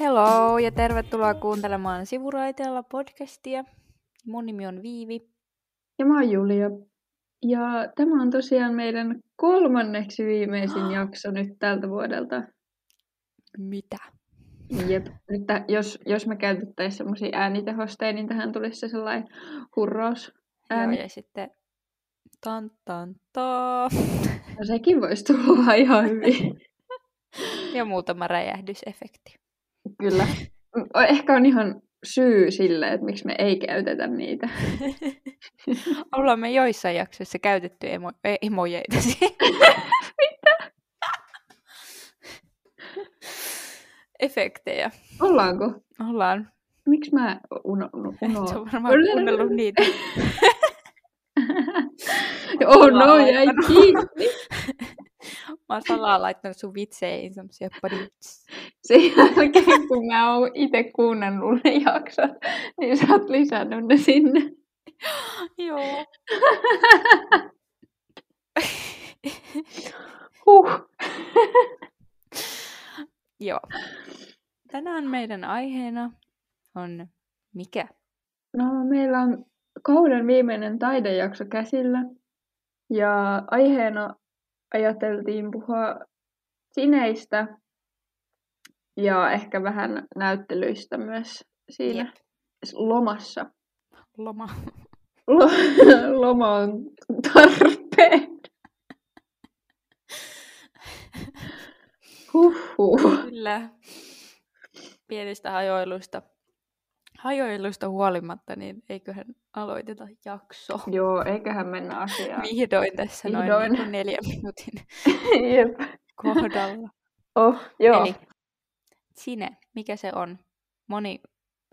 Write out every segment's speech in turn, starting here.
Hello ja tervetuloa kuuntelemaan Sivuraiteella podcastia. Mun nimi on Viivi. Ja mä oon Julia. Ja tämä on tosiaan meidän 3. viimeisin jakso nyt tältä vuodelta. Mitä? Jep. Nyt jos me käytettäisiin semmoisia äänitehosteja, niin tähän tulisi se sellainen hurraus ääni. Joo, ja sitten tan tan ta. No sekin voisi tulla ihan hyvin. Ja muutama räjähdysefekti. Kyllä. Ehkä on ihan syy sille, että miksi me ei käytetä niitä. Ollaan me joissain jaksoissa käytetty emojeita. Mitä? Efektejä. Ollaanko? Ollaan. Miksi mä unohdin? Et ole varmaan kuunnellut niitä. Oh no, jäi kiinni. Mä oon salaa laittanut sun vitseihin semmosia padits. Sen jälkeen, kun mä oon itse kuunnellut ne jaksot, niin sä oot lisännyt ne sinne. Joo. Joo. Tänään meidän aiheena on mikä? No, meillä on kauden viimeinen taidejakso käsillä. Ja aiheena ajateltiin puhua sineistä ja ehkä vähän näyttelyistä myös siinä lomassa. Loma on tarpeen. Kyllä. Pienistä hajoilusta huolimatta, niin eiköhän aloiteta jakso. Joo, eiköhän mennä asiaan. Vihdoin tässä noin 4 minuutin kohdalla. Oh, joo. Eli sine, mikä se on? Moni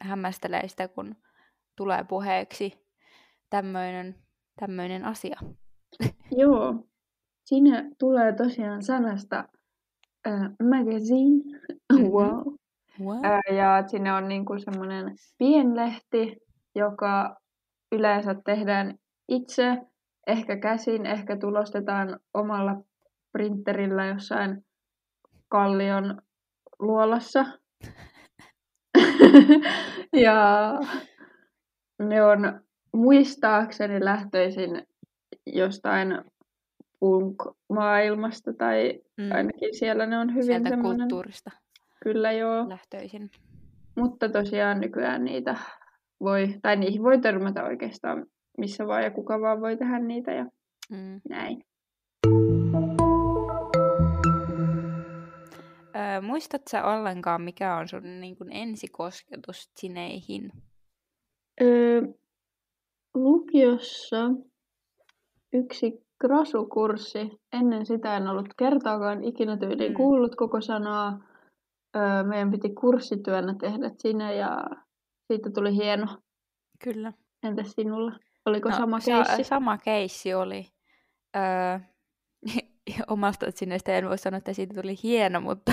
hämmästelee sitä, kun tulee puheeksi tämmöinen asia. Joo, sine tulee tosiaan sanasta magazine. Wow. Wow. Ja sinne on niin kuin semmoinen pienlehti, joka yleensä tehdään itse, ehkä käsin, ehkä tulostetaan omalla printerillä jossain Kallion luolassa. Ja ne on muistaakseni lähtöisin jostain punk-maailmasta tai ainakin siellä ne on hyvin sieltä semmoinen. Sieltä kulttuurista. Kyllä joo. Lähtöisin. Mutta tosiaan nykyään niihin voi törmätä oikeastaan missä vaan ja kuka vaan voi tehdä niitä ja näin. Muistatko sä ollenkaan, mikä on sun niin kuin ensikosketus sineihin? Lukiossa yksi grasukurssi. Ennen sitä en ollut kertaakaan ikinä tyyliin kuullut koko sanaa. Meidän piti kurssityönä tehdä sinne ja siitä tuli hieno. Kyllä. Entäs sinulla? Oliko sama keissi? Sama keissi oli. Omasta sinestä en voi sanoa, että siitä tuli hieno, mutta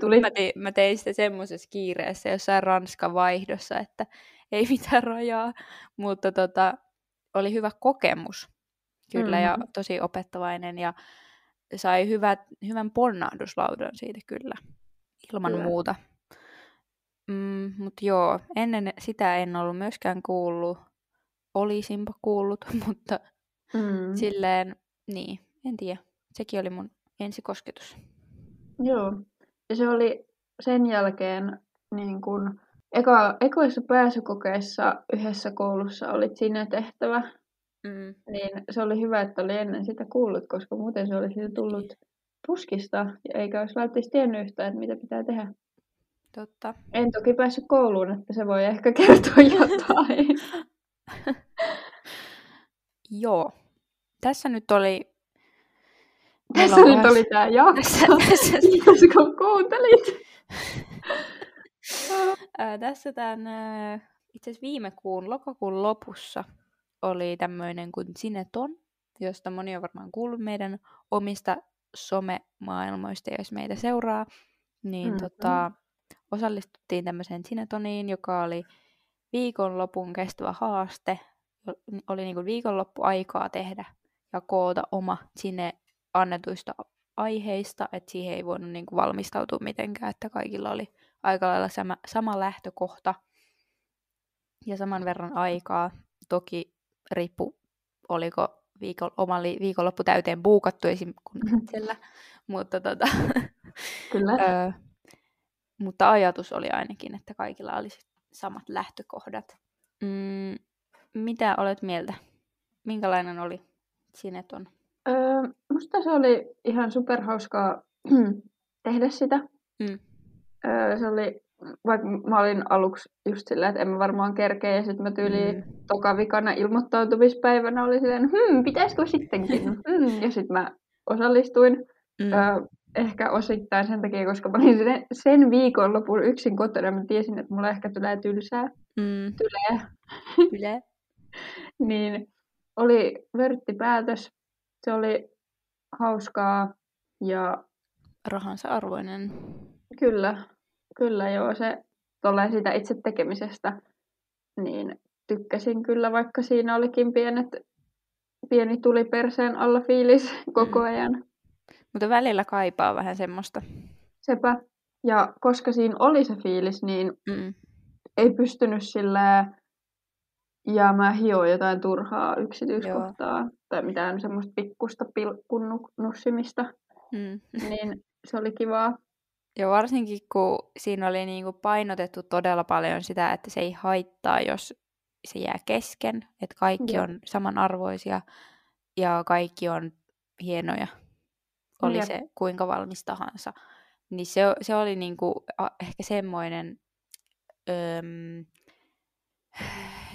tuli. Mä tein sitä semmoisessa kiireessä jossain Ranskan vaihdossa, että ei mitään rajaa, mutta oli hyvä kokemus kyllä ja tosi opettavainen ja sai hyvän ponnahduslaudan siitä kyllä, ilman muuta. Mutta joo, ennen sitä en ollut myöskään kuullut, olisinpa kuullut, mutta silleen, niin, en tiedä. Sekin oli mun ensikosketus. Joo, ja se oli sen jälkeen, niin kun, ekoissa pääsykokeissa yhdessä koulussa olit sinä tehtävä. Niin se oli hyvä, että oli ennen sitä kuullut, koska muuten se olisi tullut puskista, eikä olisi välttämättä tiennyt yhtään, että mitä pitää tehdä. Totta. En toki päässyt kouluun, että se voi ehkä kertoa jotain. Joo. Tässä nyt oli... oli tämä jakso, kun kuuntelit. Tässä tämän itse asiassa viime kuun lokakuun lopussa oli tämmöinen kuin Zineton, josta moni on varmaan kuullut meidän omista somemaailmoista, jos meitä seuraa. Niin osallistuttiin tämmöiseen Zinetoniin, joka oli viikonlopun kestävä haaste. Oli niin kuin viikonloppuaikaa tehdä ja koota oma sinne annetuista aiheista, että siihen ei voinut niin kuin valmistautua mitenkään, että kaikilla oli aika lailla sama lähtökohta ja saman verran aikaa. Toki riippui, oliko viikonloppu täyteen buukattu esim. Kun itsellä, mutta, Kyllä. Mutta ajatus oli ainakin, että kaikilla oli samat lähtökohdat. Mitä olet mieltä? Minkälainen oli Zineton? Musta se oli ihan superhauskaa tehdä sitä. Se oli, vaikka mä olin aluksi just sillä, että en mä varmaan kerkeä, ja sitten mä tyyliin tokavikana ilmoittautumispäivänä oli silleen, pitäisikö sittenkin? Ja sitten mä osallistuin. Ehkä osittain sen takia, koska mä olin sen viikonlopun yksin kotona, mä tiesin, että mulla ehkä tulee tylsää. Tulee. Niin oli vörttipäätös. Se oli hauskaa ja rahansa arvoinen. Kyllä joo, se tolleen siitä itse tekemisestä, niin tykkäsin kyllä, vaikka siinä olikin pieni tuli perseen alla fiilis koko ajan. Mutta välillä kaipaa vähän semmoista. Sepä. Ja koska siinä oli se fiilis, niin ei pystynyt sillä jäämään hioon jotain turhaa yksityiskohtaa. Joo. Tai mitään semmoista pikkusta nuussimista. Niin se oli kivaa. Ja varsinkin, kun siinä oli niinku painotettu todella paljon sitä, että se ei haittaa, jos se jää kesken. Että kaikki on samanarvoisia ja kaikki on hienoja. Oli se kuinka valmis tahansa. Niin se oli niinku ehkä semmoinen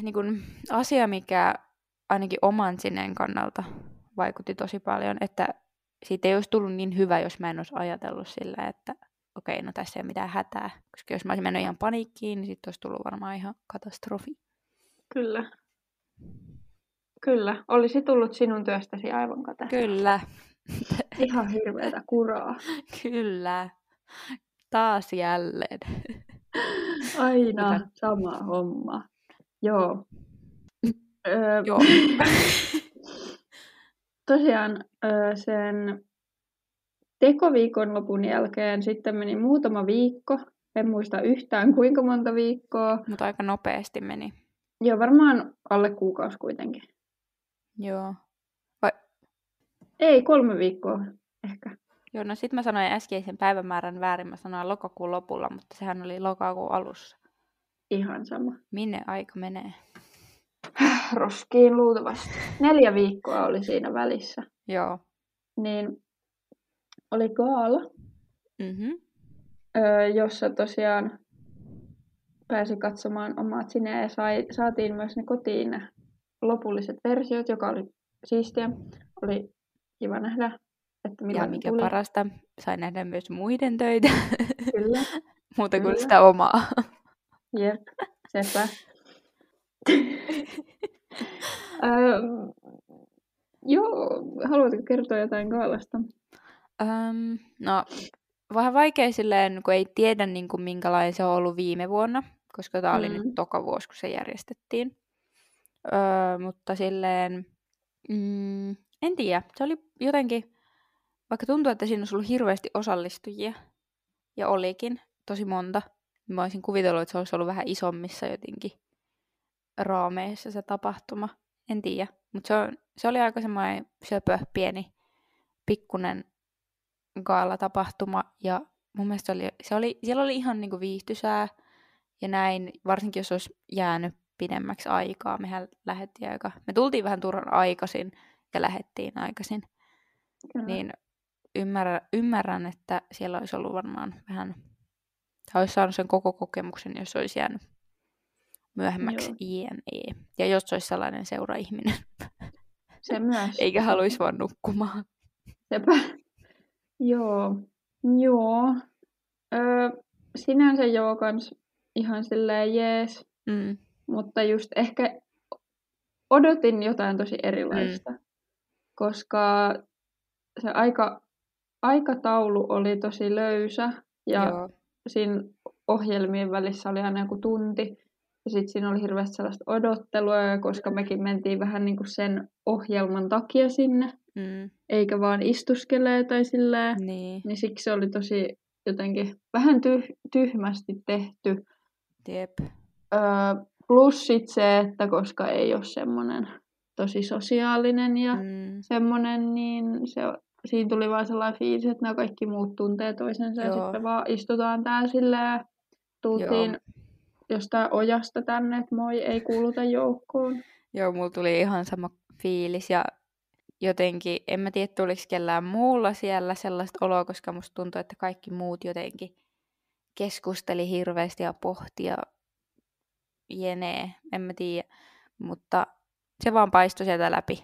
niinku asia, mikä ainakin oman Zinen kannalta vaikutti tosi paljon, että siitä ei olisi tullut niin hyvä, jos mä en olisi ajatellut sillä, että okei, no tässä ei ole mitään hätää. Koska jos mä olisin mennyt ihan paniikkiin, niin sitten olisi tullut varmaan ihan katastrofi. Kyllä. Olisi tullut sinun työstäsi aivan katastrofi. Kyllä. Ihan hirveätä kuraa. Kyllä. Taas jälleen. Aina sama homma. Joo. Joo. Tosiaan sen tekoviikonlopun jälkeen sitten meni muutama viikko. En muista yhtään kuinka monta viikkoa. Mutta aika nopeasti meni. Joo, varmaan alle kuukausi kuitenkin. Joo. Ei, 3 viikkoa ehkä. Joo, no sit mä sanoin äskeisen päivämäärän väärin. Mä sanoin lokakuun lopulla, mutta sehän oli lokakuun alussa. Ihan sama. Minne aika menee? Roskiin luultavasti. 4 viikkoa oli siinä välissä. Joo. Niin oli gaala, jossa tosiaan pääsi katsomaan omat Zineä ja saatiin myös ne kotiin ne lopulliset versiot, joka oli siistiä. Oli kiva nähdä, että milloin ja mikä tuli. Parasta, sai nähdä myös muiden töitä. Kyllä. Muuta kuin sitä omaa. Jep, sepä. Joo, haluatko kertoa jotain gaalasta? No, vähän vaikea silleen, kun ei tiedä niin kuin, minkälainen se on ollut viime vuonna, koska tämä oli nyt toka vuosi, kun se järjestettiin. Mutta silleen en tiedä. Se oli jotenkin, vaikka tuntuu, että siinä olisi ollut hirveästi osallistujia, ja olikin tosi monta, niin mä olisin kuvitellut, että se olisi ollut vähän isommissa jotenkin raameissa se tapahtuma. En tiedä. Mutta se oli aika semmoinen söpö, pieni, pikkunen gaalatapahtuma, ja mun mielestä siellä oli ihan niinku viihtysää, ja näin, varsinkin jos olisi jäänyt pidemmäksi aikaa. Me tultiin vähän turhan aikaisin, ja lähdettiin aikaisin. Kyllä. Niin ymmärrän, että siellä olisi ollut varmaan vähän, olisi saanut sen koko kokemuksen, jos olisi jäänyt myöhemmäksi jne. Ja jos olisi sellainen seuraihminen. Se myös. Eikä haluaisi vaan nukkumaan. Sepä. Joo. Sinänsä joo kans ihan silleen jees. Mutta just ehkä odotin jotain tosi erilaista. Koska se aikataulu oli tosi löysä ja siinä ohjelmien välissä oli aina joku tunti. Ja sitten siinä oli hirveästi sellaista odottelua, koska mekin mentiin vähän niin kuin sen ohjelman takia sinne. Mm. Eikä vaan istuskelee tai silleen. Niin siksi se oli tosi jotenkin vähän tyhmästi tehty. Jep. Plus sit se, että koska ei ole semmoinen tosi sosiaalinen ja semmoinen, niin se, siinä tuli vaan sellainen fiilis, että nämä kaikki muut tuntee toisensa. Joo. Ja sitten vaan istutaan täällä silleen. Tultiin jostain ojasta tänne, että moi, ei kuuluta joukkoon. Joo, mulla tuli ihan sama fiilis ja jotenkin, en mä tiedä tuliko kellään muulla siellä sellaista oloa, koska musta tuntuu, että kaikki muut jotenkin keskusteli hirveästi ja pohti ja jenee, en mä tiedä, mutta se vaan paistui sieltä läpi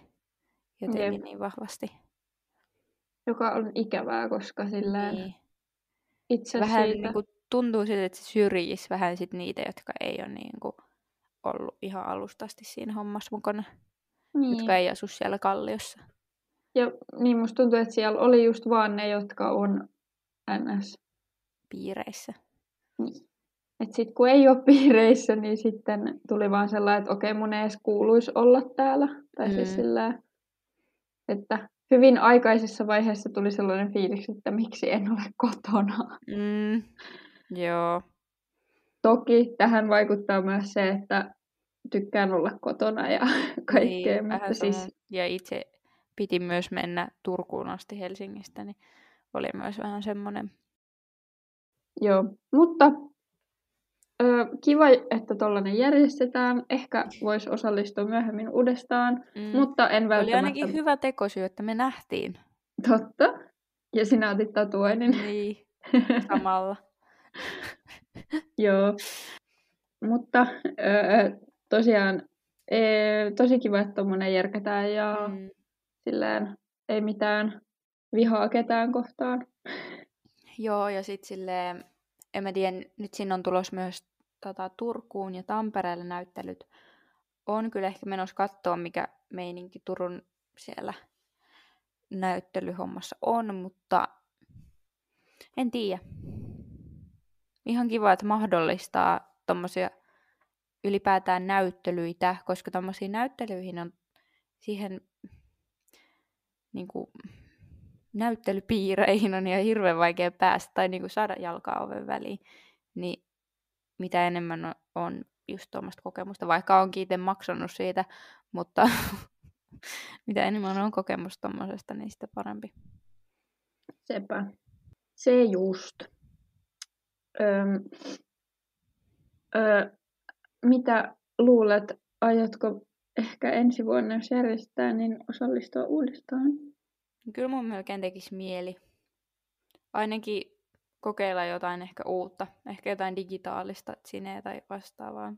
jotenkin niin vahvasti. Joka on ikävää, koska silleen itse vähän siitä... Niin kuin tuntuu siltä, että se syrjisi vähän sit niitä, jotka ei ole niin kuin ollut ihan alusta asti siinä hommassa mukana. Niin. Jotka ei asu siellä Kalliossa. Ja niin musta tuntuu, että siellä oli just vaan ne, jotka on NS-piireissä. Niin. Että sit kun ei ole piireissä, niin sitten tuli vaan sellainen, että okei, mun ei edes kuuluisi olla täällä. Tai siis sillä, että hyvin aikaisessa vaiheessa tuli sellainen fiilis, että miksi en ole kotona. Mm. Joo. Toki tähän vaikuttaa myös se, että tykkään olla kotona ja kaikkea. Niin, mutta siis... Ja itse piti myös mennä Turkuun asti Helsingistä, niin oli myös vähän semmoinen. Joo, mutta kiva, että tollainen järjestetään. Ehkä voisi osallistua myöhemmin uudestaan, mutta en välttämättä... Oli ainakin hyvä tekosyy, että me nähtiin. Totta. Ja sinä otit tatuoinnin. Niin, samalla. Joo, mutta tosiaan tosi kiva, että tommonen järkätään ja silleen ei mitään vihaa ketään kohtaan. Joo, ja sit silleen, en mä tiedä, nyt siinä on tulos myös Turkuun ja Tampereelle näyttelyt. On kyllä ehkä menossa katsoa, mikä meininki Turun siellä näyttelyhommassa on, mutta en tiedä. Ihan kiva, että mahdollistaa tommosia ylipäätään näyttelyitä, koska tommosiin näyttelyihin on siihen niinku näyttelypiireihin on ihan hirveän vaikea päästä tai niinku saada jalkaa oven väliin. Niin mitä enemmän on just tuommoista kokemusta, vaikka onkin itse maksanut siitä, mutta mitä enemmän on kokemusta tommosesta, niin sitä parempi. Sepä. Se just. Mitä luulet, aiotko ehkä ensi vuonna, jos järjestetään, niin osallistua uudestaan? Kyllä mun melkein tekisi mieli. Ainakin kokeilla jotain ehkä uutta, ehkä jotain digitaalista Zineä tai vastaavaa.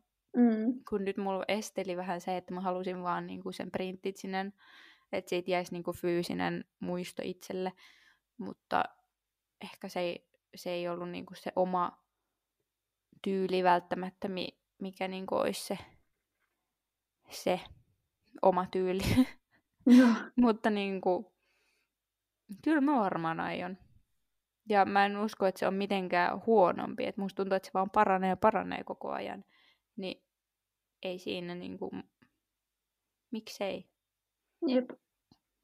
Kun nyt mulla esteli vähän se, että mä halusin vaan niinku sen printit Zinen, että siitä jäisi niinku fyysinen muisto itselle, mutta ehkä se ei ollut niinku se oma tyyli välttämättä, mikä niinku olisi se oma tyyli. Mutta niinku, kyllä mä varmaan aion. Ja mä en usko, että se on mitenkään huonompi. Et musta tuntuu, että se vaan paranee ja paranee koko ajan. Niin ei siinä niinku, miksei. Jep.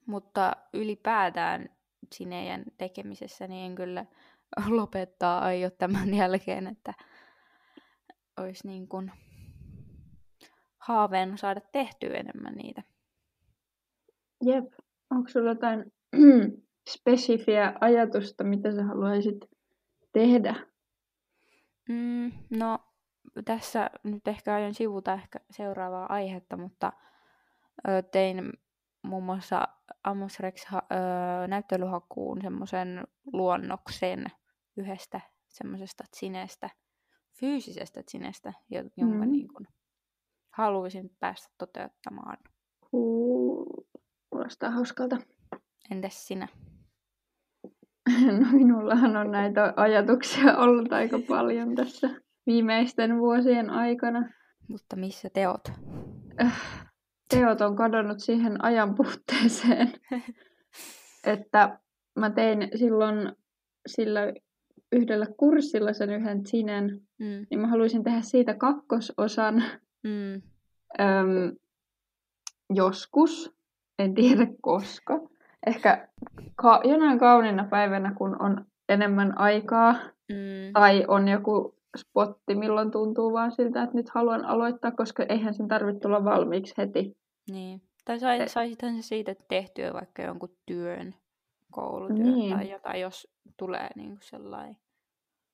Mutta ylipäätään Zinejen tekemisessä niin en kyllä lopettaa aio tämän jälkeen, että olisi niin kuin haaveena saada tehtyä enemmän niitä. Jep. Onko sulla jotain spesifiä ajatusta, mitä sä haluaisit tehdä? No, tässä nyt ehkä aion sivuta ehkä seuraavaa aihetta, mutta tein muun muassa Amos Rex näyttelyhakuun semmoisen luonnoksen yhdestä semmoisesta Zinestä, fyysisestä Zinestä, jonka niin kuin haluaisin päästä toteuttamaan. Kuulostaa hauskalta. Entäs sinä? No minullahan on näitä ajatuksia ollut aika paljon tässä viimeisten vuosien aikana. Mutta missä teot? Teot on kadonnut siihen ajan puutteeseen, että mä tein silloin sillä yhdellä kurssilla sen yhden zinen, niin mä haluaisin tehdä siitä kakkososan joskus, en tiedä koska. Ehkä jonain kauniina päivänä, kun on enemmän aikaa tai on joku spotti, milloin tuntuu vaan siltä, että nyt haluan aloittaa, koska eihän sen tarvitse tulla valmiiksi heti. Niin. Tai saisithan se siitä tehtyä vaikka jonkun työn, koulutyön tai jotain, jos tulee niin kuin sellainen.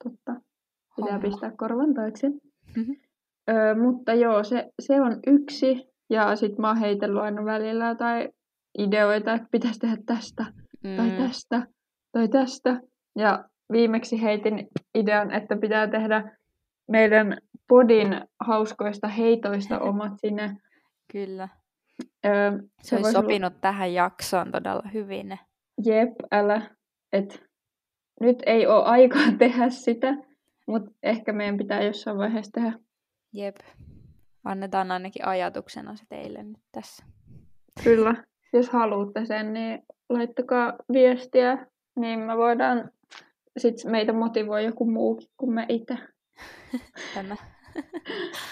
Totta. Pitää pistää korvan taakse. Mm-hmm. Mutta joo, se on yksi. Ja sit mä oon heitellut aina välillä jotain ideoita, että pitäisi tehdä tästä, tai tästä, tai tästä. Ja viimeksi heitin idean, että pitää tehdä meidän podin hauskoista heitoista omat sinne. Kyllä. Se olisi sopinut tähän jaksoon todella hyvin. Jep, et nyt ei ole aikaa tehdä sitä, mutta ehkä meidän pitää jossain vaiheessa tehdä. Jep, annetaan ainakin ajatuksena se teille nyt tässä. Kyllä, jos haluatte sen, niin laittakaa viestiä, niin me voidaan, sitten meitä motivoi joku muukin kuin me itse. Tämä.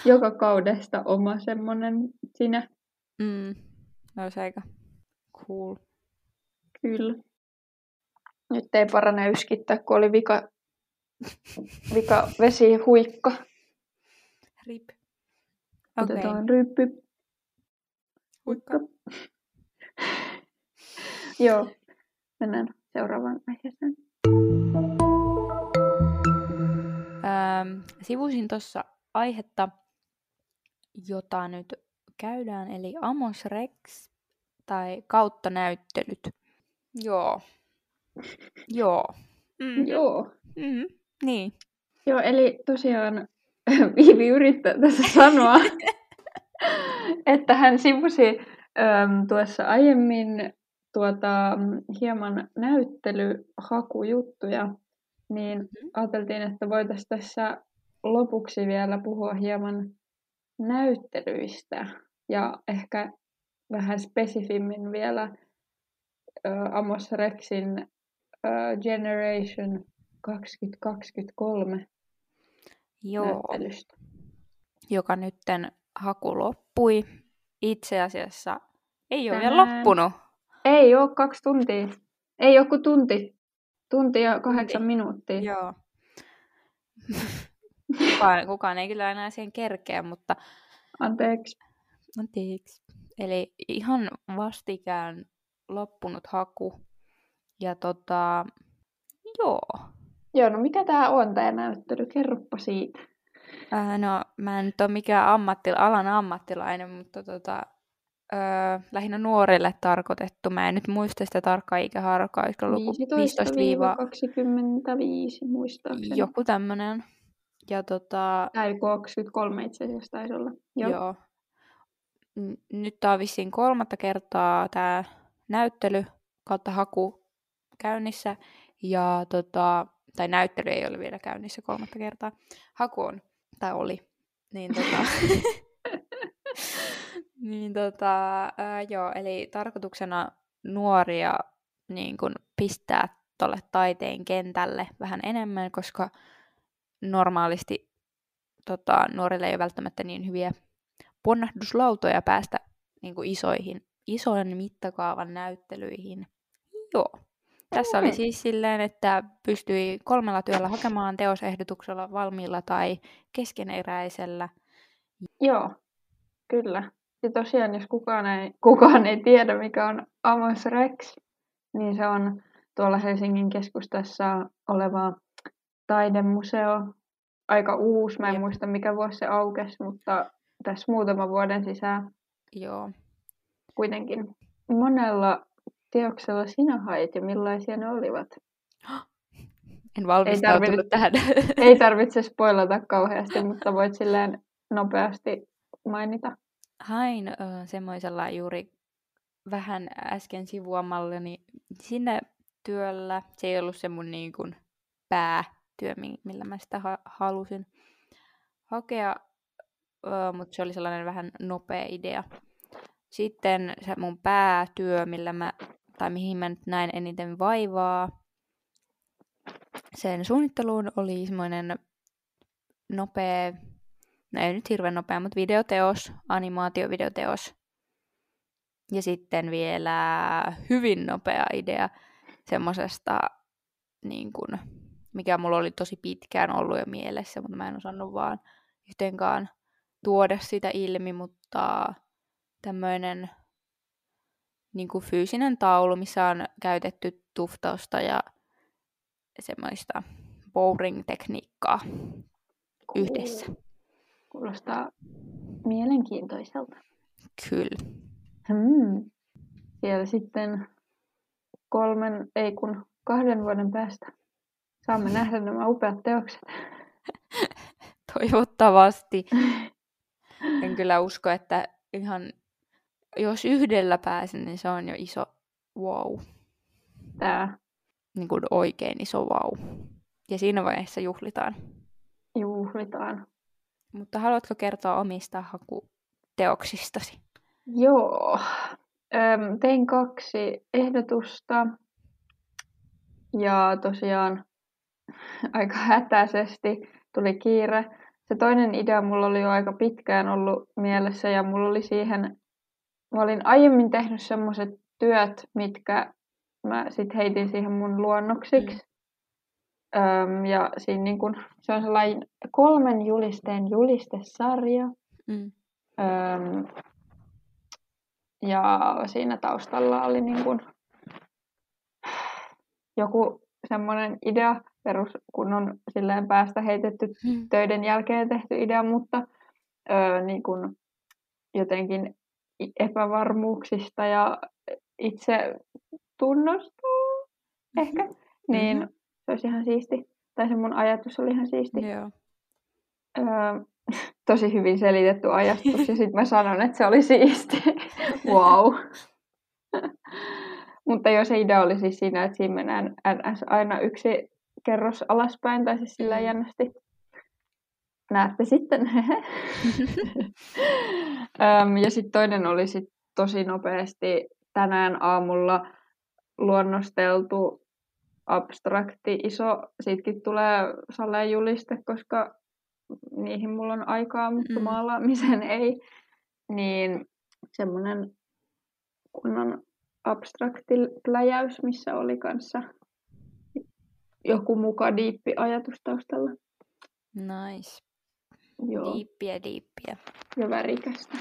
Joka kaudesta oma semmoinen sinä. Olisi aika cool. Kyllä. Nyt ei parane yskittää, kun oli vika vesihuikka. Rip. Otetaan ryppy. Huikka. Joo. Mennään seuraavaan aiheeseen. Sivusin tuossa aihetta, jota nyt käydään, eli Amos Rex tai kauttanäyttelyt. Joo. Joo. Joo. Niin. Joo, eli tosiaan Viivi yrittää tässä sanoa, että hän sivusi tuossa aiemmin hieman näyttelyhakujuttuja, niin ajateltiin, että voitaisiin tässä lopuksi vielä puhua hieman näyttelyistä ja ehkä vähän spesifimmin vielä Amos Rexin Generation 2023 näyttelystä. Joka nytten haku loppui. Itse asiassa ei ole vielä loppunut. Ei ole 2 tuntia. Ei joku tunti. Tunti ja 8 minuuttia. Joo. Kukaan ei kyllä enää siihen kerkeä, mutta... Anteeksi. Eli ihan vastikään loppunut haku. Ja Joo, no mikä tää on tää näyttely? Kerropa siitä. No, mä en nyt ole mikään alan ammattilainen, mutta lähinnä nuorille tarkoitettu. Mä en nyt muista sitä tarkkaa ikähaarukkaa, olisiko luku 15-25 muistaakseni. Joku tämmönen. Ja tai 23 itse asiassa taisi olla. Joo. Nyt tää on vissiin 3. kertaa tää näyttely kautta haku käynnissä. Ja tai näyttely ei ole vielä käynnissä 3. kertaa. Haku on, tai oli. Niin joo, eli tarkoituksena nuoria niin kun pistää tolle taiteen kentälle vähän enemmän, koska normaalisti nuorille ei ole välttämättä niin hyviä ponnahduslautoja päästä niin kuin isoin mittakaavan näyttelyihin. Joo. Tässä oli siis silleen, että pystyi 3 työllä hakemaan teosehdotuksella valmiilla tai keskeneräisellä. Joo, kyllä. Ja tosiaan, jos kukaan ei tiedä, mikä on Amos Rex, niin se on tuolla Helsingin keskustassa oleva taidemuseo. Aika uusi, mä en muista mikä vuosi se aukesi, mutta tässä muutaman vuoden sisään. Joo. Kuitenkin monella teoksella sinä hait ja millaisia ne olivat. En valmistautunut tähän. Ei tarvitse spoilata kauheasti, mutta voit silleen nopeasti mainita. Hain semmoisella juuri vähän äsken sivuamallani sinä työllä. Se ei ollut se mun niin kuin päätyö, millä mä sitä halusin hakea, mutta se oli sellainen vähän nopea idea. Sitten se mun päätyö, mihin mä nyt näin eniten vaivaa, sen suunnitteluun oli semmoinen nopea, no ei nyt hirveän nopea, mutta videoteos, animaatiovideoteos. Ja sitten vielä hyvin nopea idea semmoisesta, niin kuin, mikä mulla oli tosi pitkään ollut jo mielessä, mutta mä en osannut vaan yhteenkään tuoda sitä ilmi, mutta tämmöinen niin kuin fyysinen taulu, missä on käytetty tuftausta ja semmoista bowling-tekniikkaa yhdessä. Kuulostaa mielenkiintoiselta. Kyllä. Siellä sitten 2 vuoden päästä saamme nähdä nämä upeat teokset. Toivottavasti. En kyllä usko, että ihan jos yhdellä pääsen, niin se on jo iso wow. Tää. Niin kuin oikein iso wow. Ja siinä vaiheessa juhlitaan. Juhlitaan. Mutta haluatko kertoa omista hakuteoksistasi? Joo. Tein 2 ehdotusta. Ja tosiaan aika hätäisesti tuli kiire. Se toinen idea mulla oli jo aika pitkään ollut mielessä ja mulla oli siihen... Mä olin aiemmin tehnyt semmoiset työt, mitkä mä sit heitin siihen mun luonnoksiksi. Ja siinä niin kun, se on sellainen 3 julisteen julistesarja. Ja siinä taustalla oli niin kun, joku semmoinen idea, kun on silleen päästä heitetty töiden jälkeen tehty idea, mutta niin kun, jotenkin... epävarmuuksista ja itse tunnosta ehkä, niin se olisi ihan siisti. Tai se mun ajatus oli ihan siisti. Joo. Tosi hyvin selitetty ajatus ja sitten mä sanon, että se oli siisti. Wow. Mutta jos se idea oli siis siinä, että siinä mennään aina 1 kerros alaspäin, tai siis sillä jännästi. Näette sitten. Ja sitten toinen oli sit tosi nopeasti tänään aamulla luonnosteltu abstrakti iso. Siitäkin tulee salejuliste, koska niihin mulla on aikaa, mutta maalaamiseen ei. Niin semmoinen kunnon abstrakti pläjäys, missä oli kanssa joku muka diippi ajatus taustalla. Nice. Joo. Diippiä. Ja värikästä.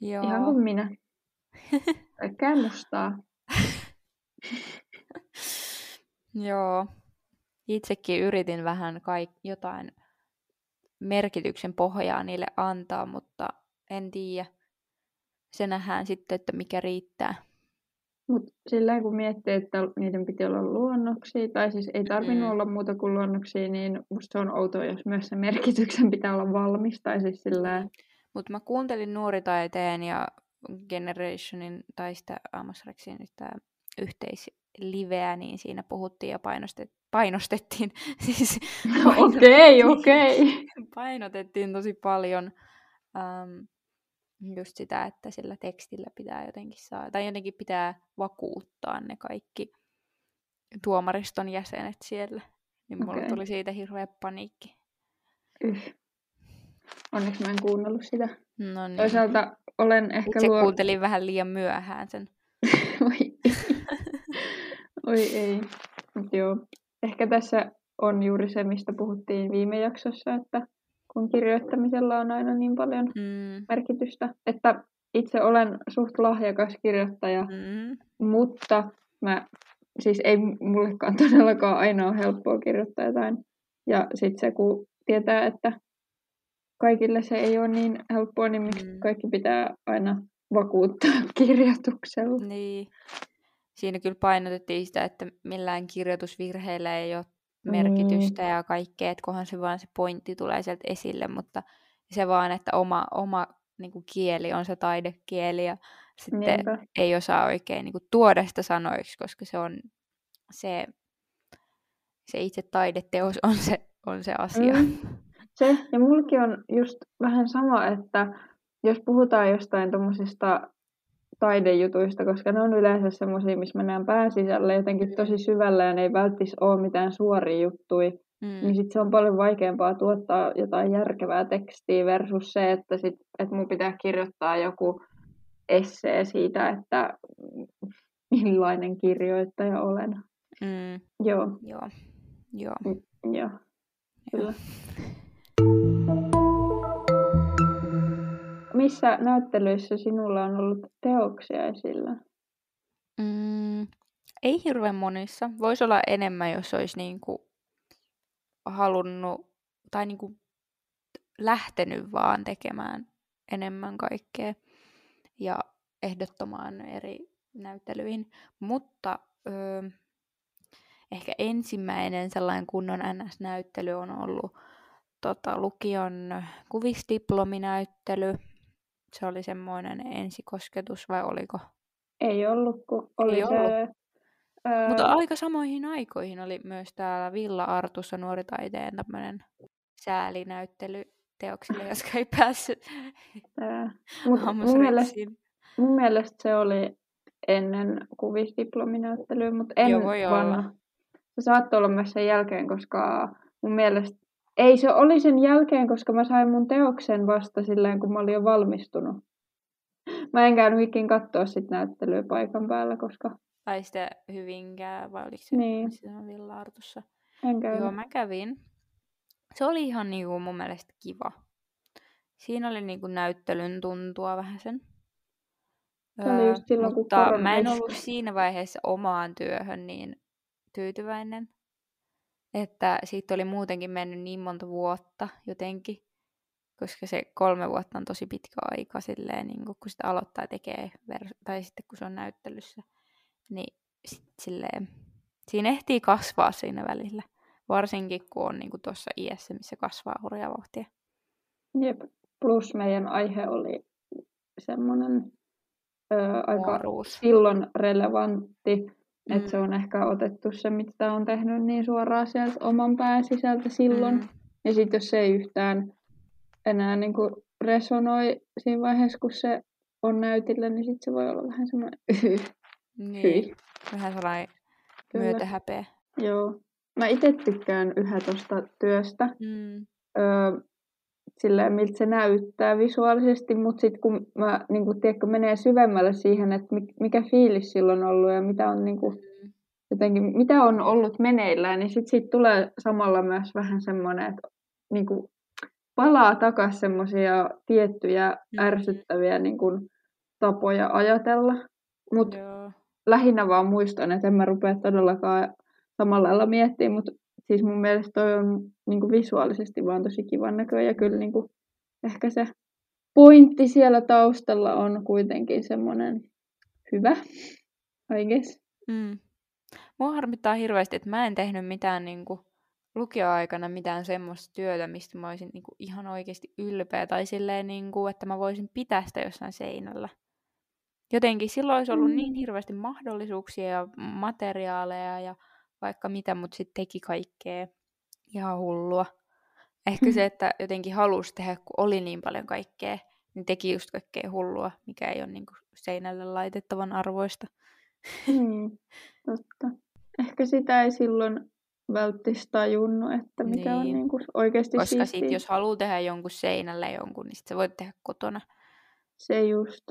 Joo. Ihan kuin minä. Kaikkea mustaa. Joo. Itsekin yritin vähän jotain merkityksen pohjaa niille antaa, mutta en tiedä. Se nähdään sitten, että mikä riittää. Mutta silleen kun miettii, että niiden piti olla luonnoksia, tai siis ei tarvinnut olla muuta kuin luonnoksia, niin musta se on outoa, jos myös se merkityksen pitää olla valmis. Tai siis silleen... Mutta mä kuuntelin Nuoritaiteen ja Generationin, tai sitä Amos Rexin yhteisliveä, niin siinä puhuttiin ja painostettiin. Siis painotettiin tosi paljon. Just sitä, että sillä tekstillä pitää jotenkin saada, tai jotenkin pitää vakuuttaa ne kaikki tuomariston jäsenet siellä. Niin mulle tuli siitä hirveä paniikki. Onneksi mä en kuunnellut sitä. No niin. Toisaalta olen ehkä kuuntelin vähän liian myöhään sen. Oi ei. Mut joo. Ehkä tässä on juuri se, mistä puhuttiin viime jaksossa, että kun kirjoittamisella on aina niin paljon merkitystä, että itse olen suht lahjakas kirjoittaja, mutta mä, siis ei mullekaan todellakaan aina ole helppoa kirjoittaa jotain. Ja sitten se, kun tietää, että kaikille se ei ole niin helppoa, niin miksi kaikki pitää aina vakuuttaa kirjoituksella. Niin. Siinä kyllä painotettiin sitä, että millään kirjoitusvirheillä ei ole merkitystä ja kaikkea, että kunhan se vaan se pointti tulee sieltä esille, mutta se vaan, että oma niin kuin kieli on se taidekieli ja sitten ei osaa oikein niin kuin tuoda sitä sanoiksi, koska se on se itse taideteos on se asia. Se, ja mulki on just vähän sama, että jos puhutaan jostain tommosista taidejutuista, koska ne on yleensä semmoisia, missä mennään pääsisälle jotenkin tosi syvällä ja ne ei välttis ole mitään suoria juttuja. Niin sit se on paljon vaikeampaa tuottaa jotain järkevää tekstiä versus se, että sit, et mun pitää kirjoittaa joku essee siitä, että millainen kirjoittaja olen. Joo. Kyllä. Missä näyttelyissä sinulla on ollut teoksia esillä? Ei hirveän monissa. Voisi olla enemmän, jos olisi niinku halunnut tai niinku lähtenyt vaan tekemään enemmän kaikkea ja ehdottomaan eri näyttelyihin. Mutta ehkä ensimmäinen sellainen kunnon NS-näyttely on ollut lukion kuvisdiplominäyttely. Se oli semmoinen ensikosketus, vai oliko? Ei ollut, kun oli se... Mutta aika samoihin aikoihin oli myös täällä Villa Artussa nuoritaiteen tämmöinen säälinäyttely teoksille, jotka ei päässyt Amos Rexiin. Mun mielestä se oli ennen kuvisdiplominäyttelyä, mutta en vanha. Se saattoi olla myös sen jälkeen, koska mun mielestä... Ei, se oli sen jälkeen, koska mä sain mun teoksen vasta silleen, kun mä olin jo valmistunut. Mä en käynyt ikin katsoa sit näyttelyä paikan päällä, koska... Tai sitä Hyvinkää, vai oliko se niin. Villa Artussa? En käynyt. Joo, mä kävin. Se oli ihan niinku mun mielestä kiva. Siinä oli niinku näyttelyn tuntua vähän sen. Se oli just silloin, mutta mä en ollut siinä vaiheessa omaan työhön niin tyytyväinen. Että siitä oli muutenkin mennyt niin monta vuotta jotenkin, koska se 3 vuotta on tosi pitkä aika silleen, niin kun sitä aloittaa tekee, tai sitten kun se on näyttelyssä, niin silleen, siinä ehtii kasvaa siinä välillä, varsinkin kun on niin kuin tuossa iässä, missä kasvaa hurjaa vauhtia. Jep, plus meidän aihe oli semmoinen aika nuoruus. Silloin relevantti. Että se on ehkä otettu se, mitä on tehnyt, niin suoraan sieltä oman pään sisältä silloin. Ja sitten jos se ei yhtään enää niinku resonoi siinä vaiheessa, kun se on näytillä, niin sitten se voi olla vähän semmoinen niin, vähän sellainen myötähäpeä. Joo. Mä itse tykkään yhä tuosta työstä. Silleen, miltä se näyttää visuaalisesti, mutta sitten kun mä, niin kun, tiedätkö, menee syvemmälle siihen, että mikä fiilis silloin on ollut ja mitä on, niin kun, jotenkin, mitä on ollut meneillään, niin sitten siitä tulee samalla myös vähän semmoinen, että niin kun, palaa takaisin semmoisia tiettyjä ärsyttäviä niin kun, tapoja ajatella, mutta lähinnä vaan muistan, että en mä rupea todellakaan samalla lailla miettimään, mutta siis mun mielestä toi on niinku visuaalisesti vaan tosi kivan näköinen ja kyllä niinku ehkä se pointti siellä taustalla on kuitenkin semmoinen hyvä, I guess. Mua harmittaa hirveästi, että mä en tehnyt mitään niinku lukioaikana mitään semmoista työtä, mistä mä olisin niinku ihan oikeasti ylpeä tai silleen niinku, että mä voisin pitää sitä jossain seinällä. Jotenkin silloin olisi ollut niin hirveästi mahdollisuuksia ja materiaaleja ja vaikka mitä, mutta sitten teki kaikkea ihan hullua. Ehkä se, että jotenkin halusi tehdä, kun oli niin paljon kaikkea, niin teki just kaikkea hullua, mikä ei ole niin kuin seinälle laitettavan arvoista. Totta. Ehkä sitä ei silloin välttis tajunnut, että mikä niin. On niin kuin oikeasti koska siistiä. Sit, jos haluaa tehdä jonkun seinällä jonkun, niin sit sä voit tehdä kotona. Se just.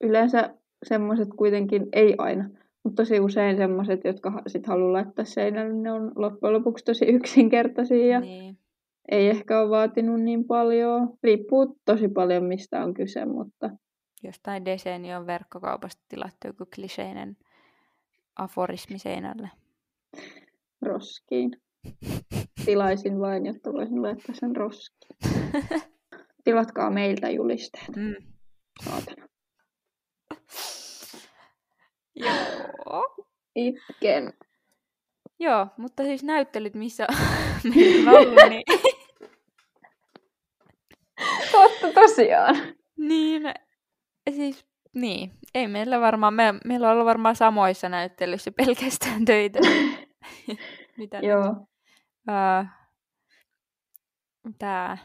Yleensä semmoiset kuitenkin, ei aina. Mutta tosi usein semmoiset, jotka sit haluaa laittaa seinälle, ne on loppujen lopuksi tosi yksinkertaisia ja ei ehkä ole vaatinut niin paljon. Riippuu tosi paljon, mistä on kyse, mutta... Jostain deseeni on verkkokaupasta tilattu joku kliseinen aforismi seinälle. Roskiin. Tilaisin vain, jotta voisin laittaa sen roskiin. Tilatkaa meiltä julisteet. Saatana. Joo. Itken. Joo, mutta siis näyttelyt, missä meillä on ollut, niin... Totta tosiaan. Niin, siis, niin. Ei meillä varmaan, meillä on ollut varmaan samoissa näyttelyissä pelkästään töitä. Mitä joo. Tää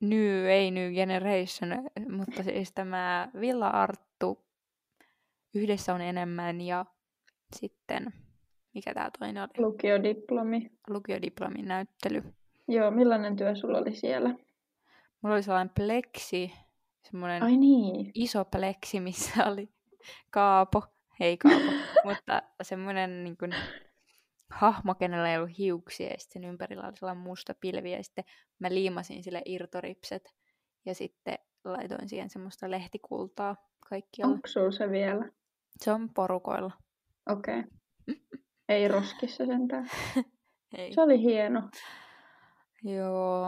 New Generation, mutta siis tämä Villa Arttu yhdessä on enemmän ja sitten, mikä tää toinen oli? Lukiodiplomi. Lukiodiplomin näyttely. Joo, millainen työ sulla oli siellä? Mulla oli sellainen pleksi, semmoinen iso pleksi, missä oli Kaapo, hei Kaapo, mutta semmoinen niin kuin hahmo, kenellä ei ollut hiuksia, ja sitten sen ympärillä oli sellainen musta pilvi, ja sitten mä liimasin sille irtoripset, ja sitten laitoin siihen semmoista lehtikultaa kaikkialla. Onko sulla se vielä? Se on porukoilla. Okei. Okay. Ei roskissa sentään. Ei. Se oli hieno. Joo.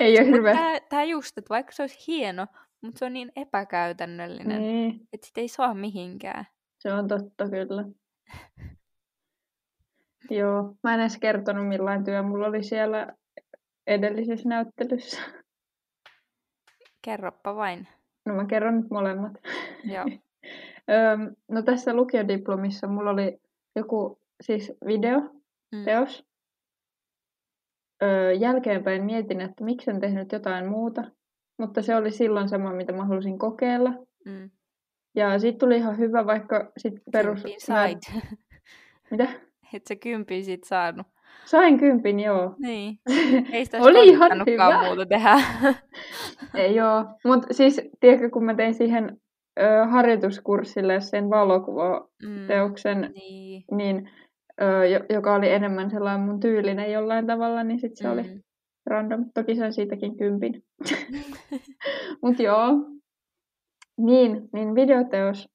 Ei ole hyvä. Tää just, että vaikka se olisi hieno, mutta se on niin epäkäytännöllinen, niin, että sitä ei saa mihinkään. Se on totta kyllä. Joo, mä en edes kertonut millainen työ mulla oli siellä edellisessä näyttelyssä. Kerroppa vain. No mä kerron nyt molemmat. Joo. No tässä lukiodiplomissa mulla oli joku siis videoteos. Jälkeenpäin mietin, että miksi en tehnyt jotain muuta. Mutta se oli silloin sama, mitä mä halusin kokeilla. Mm. Ja siitä tuli ihan hyvä, vaikka sit perus... Kympin sait. Mitä? Et sä kympin sit saanut. Sain kympin, joo. Niin. Ei sitä oli ihan hyvä. Muuta tehdä. Ei, joo. Mutta siis, tiedätkö, kun mä tein siihen harjoituskurssille sen valokuvateoksen, niin joka oli enemmän sellainen mun tyylinen jollain tavalla, niin sit se oli random. Toki se on siitäkin kympin. Mut joo. Niin videoteos.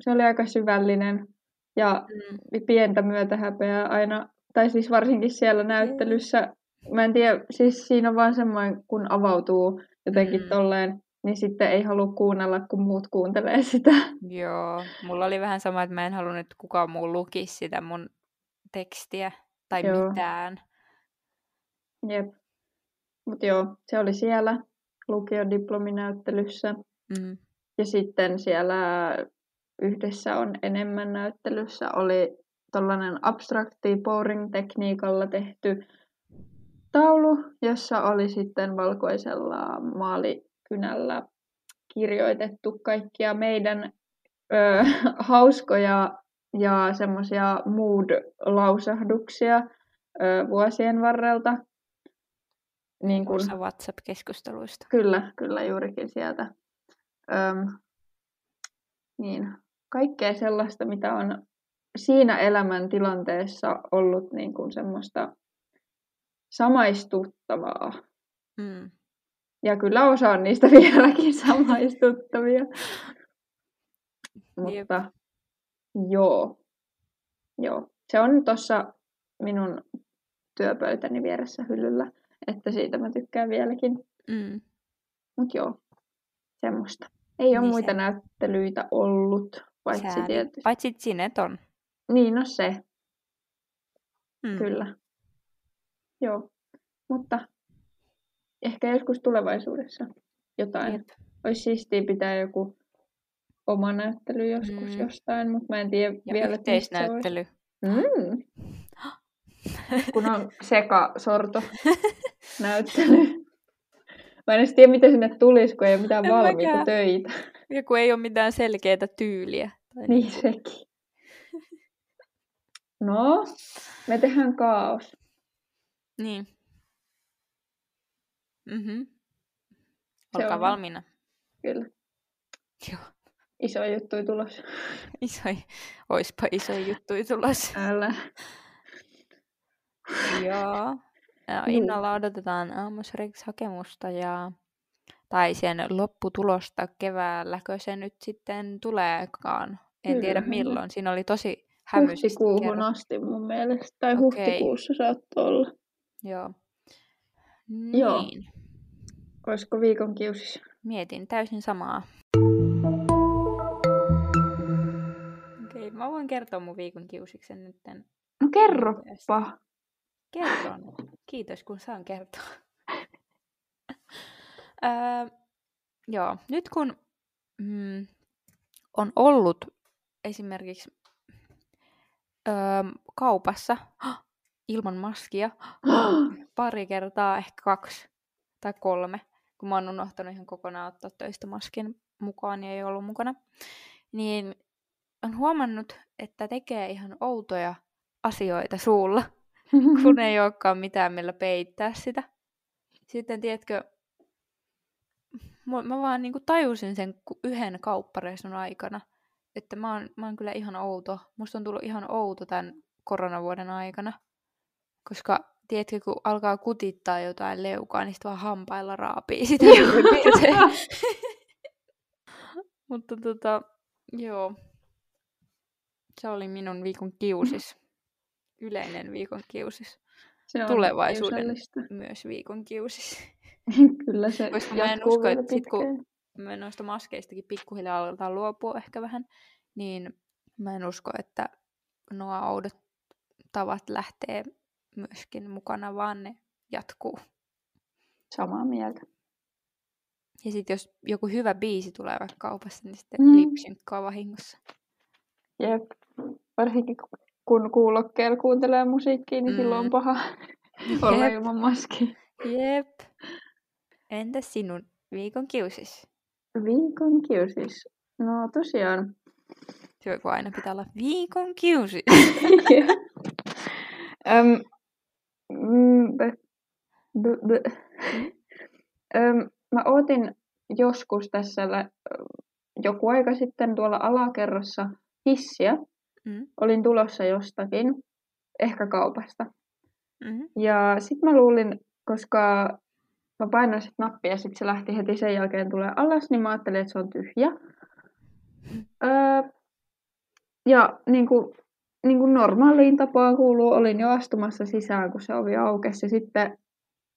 Se oli aika syvällinen ja pientä myötähäpeää aina. Tai siis varsinkin siellä näyttelyssä. Mä en tiedä, siis siinä on vaan semmoinen, kun avautuu jotenkin tolleen, niin sitten ei halua kuunnella, kun muut kuuntelee sitä. Joo, mulla oli vähän sama, että mä en halunnut, että kukaan muu lukisi sitä mun tekstiä tai mitään. Jep. Mut joo, se oli siellä lukiodiplominäyttelyssä. Ja sitten siellä yhdessä on enemmän näyttelyssä oli tollainen abstrakti pouring-tekniikalla tehty taulu, jossa oli sitten valkoisella maalikynällä kirjoitettu kaikkia meidän hauskoja ja semmoisia mood-lausahduksia vuosien varrelta. Niin kuin WhatsApp-keskusteluista. Kyllä, juurikin sieltä. Niin, kaikkea sellaista, mitä on siinä elämäntilanteessa ollut niin kuin semmoista samaistuttavaa. Ja kyllä osaan niistä vieläkin samaistuttavia. Mutta joo. Se on tuossa minun työpöytäni vieressä hyllyllä, että siitä mä tykkään vieläkin. Mut joo, semmoista. Ei ole muita näyttelyitä ollut, paitsi tietysti. Paitsi Zineton. Niin, no se. Kyllä. Joo. Mutta ehkä joskus tulevaisuudessa jotain. Olisi siistiä pitää joku oma näyttely joskus jostain, mutta mä en tiedä vielä. Yhteisnäyttely. Kun on sekasorto näyttely. Mä en edes tiedä, mitä sinne tulisi, kun ei ole mitään valmiita töitä. Ja kun ei ole mitään selkeää tyyliä. Niin sekin. No, me tehdään kaos. Niin. Olkaa valmiina. Kyllä. Joo. Iso juttu tulos. Oispa iso juttu tulos. Älä. Joo. Innolla odotetaan Amos Rex-hakemusta tai sen lopputulosta keväällä, kun se nyt sitten tuleekaan. En tiedä milloin. Siinä oli tosi hämyisesti. Huhtikuuhun asti mun mielestä. Tai huhtikuussa saattoi olla. Joo. Niin. Joo. Olisiko viikon kiusis? Mietin täysin samaa. Okei, mä voin kertoa mun viikon kiusiksen nyt. No kerropa. Kerron. Kiitos, kun saan kertoa. Joo, nyt kun on ollut esimerkiksi kaupassa ilman maskia pari kertaa, ehkä 2 tai 3, kun mä oon unohtanut ihan kokonaan ottaa töistä maskin mukaan ja ei ollut mukana, niin on huomannut, että tekee ihan outoja asioita suulla, kun ei olekaan mitään, millä peittää sitä. Sitten, tiedätkö, mä vaan niinku tajusin sen yhden kauppareissun aikana, että mä oon kyllä ihan outo. Musta on tullut ihan outo tämän koronavuoden aikana, koska tiedätkö, kun alkaa kutittaa jotain leukaa, niin sitten vaan hampailla raapii sitä. Mutta joo. Se oli minun viikon kiusis. Yleinen viikon kiusis. Tulevaisuuden myös viikon kiusis. Kyllä se koska mä en usko, että sit kun me noista maskeistakin pikkuhiljaa aletaan luopua ehkä vähän, niin mä en usko, että nuo oudot tavat lähtee myöskin mukana, vaan ne jatkuu. Samaa mieltä. Ja sitten jos joku hyvä biisi tulee vaikka kaupassa, niin sitten lipsynkkaa vahingossa. Jep. Varsinkin kun kuulokkeella kuuntelee musiikkia, niin silloin on paha olla ilman maskia. Jep. Entä sinun viikon kiusis? Viikon kiusis? No tosiaan. Se voi aina pitää olla viikon kiusis. Mä ootin joskus tässä joku aika sitten tuolla alakerrassa hissiä. Olin tulossa jostakin, ehkä kaupasta. Ja sit mä luulin, koska mä painoin sit nappia ja sit se lähti heti sen jälkeen tulee alas, niin mä ajattelin, että se on tyhjä. Ja niin kuin normaaliin tapaan kuuluu, olin jo astumassa sisään, kun se ovi aukesi. Ja sitten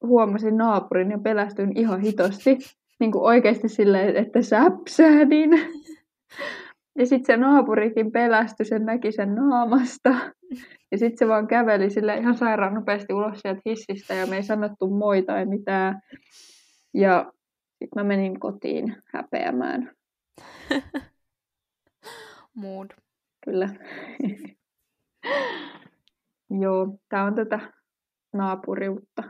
huomasin naapurin ja pelästyin ihan hitosti. Niin kuin oikeasti silleen, että säpsähdin. Ja sitten se naapurikin pelästyi, sen näki sen naamasta. Ja sitten se vaan käveli silleen ihan sairaan nopeasti ulos sieltä hissistä. Ja me ei sanottu moi tai mitään. Ja sitten mä menin kotiin häpeämään. Mood. Kyllä. Joo, tää on tätä naapuriutta.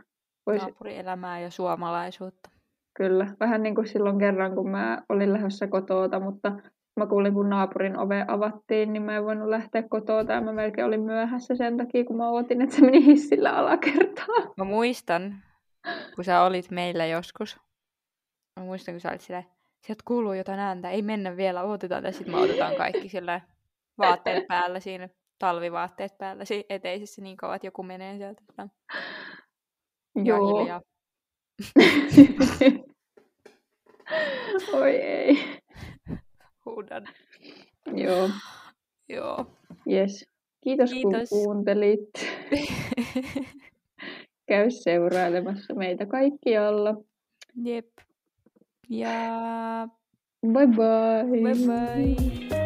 Naapurielämää ja suomalaisuutta. Kyllä, vähän niin kuin silloin kerran, kun mä olin lähdössä kotoota, mutta mä kuulin, kun naapurin ove avattiin, niin mä en voinut lähteä kotoota ja mä melkein olin myöhässä sen takia, kun mä ootin, että se meni hissillä alakertaan. Mä muistan, kun sä olit meillä joskus. Mä muistan, kun sä olit silleen, sieltä kuuluu jotain ääntä, ei mennä vielä, odotetaan tässä, sit me otetaan kaikki silleen. Vaatteet päällä siinä, talvivaatteet päällä siinä eteisessä niin kauan, että joku menee sieltä. Joo. Ja oi ei. Huudan. Joo. Joo. Yes. Kiitos. Kun kuuntelit. Käy seurailemassa meitä kaikkialla. Jep. Ja bye bye. Bye bye.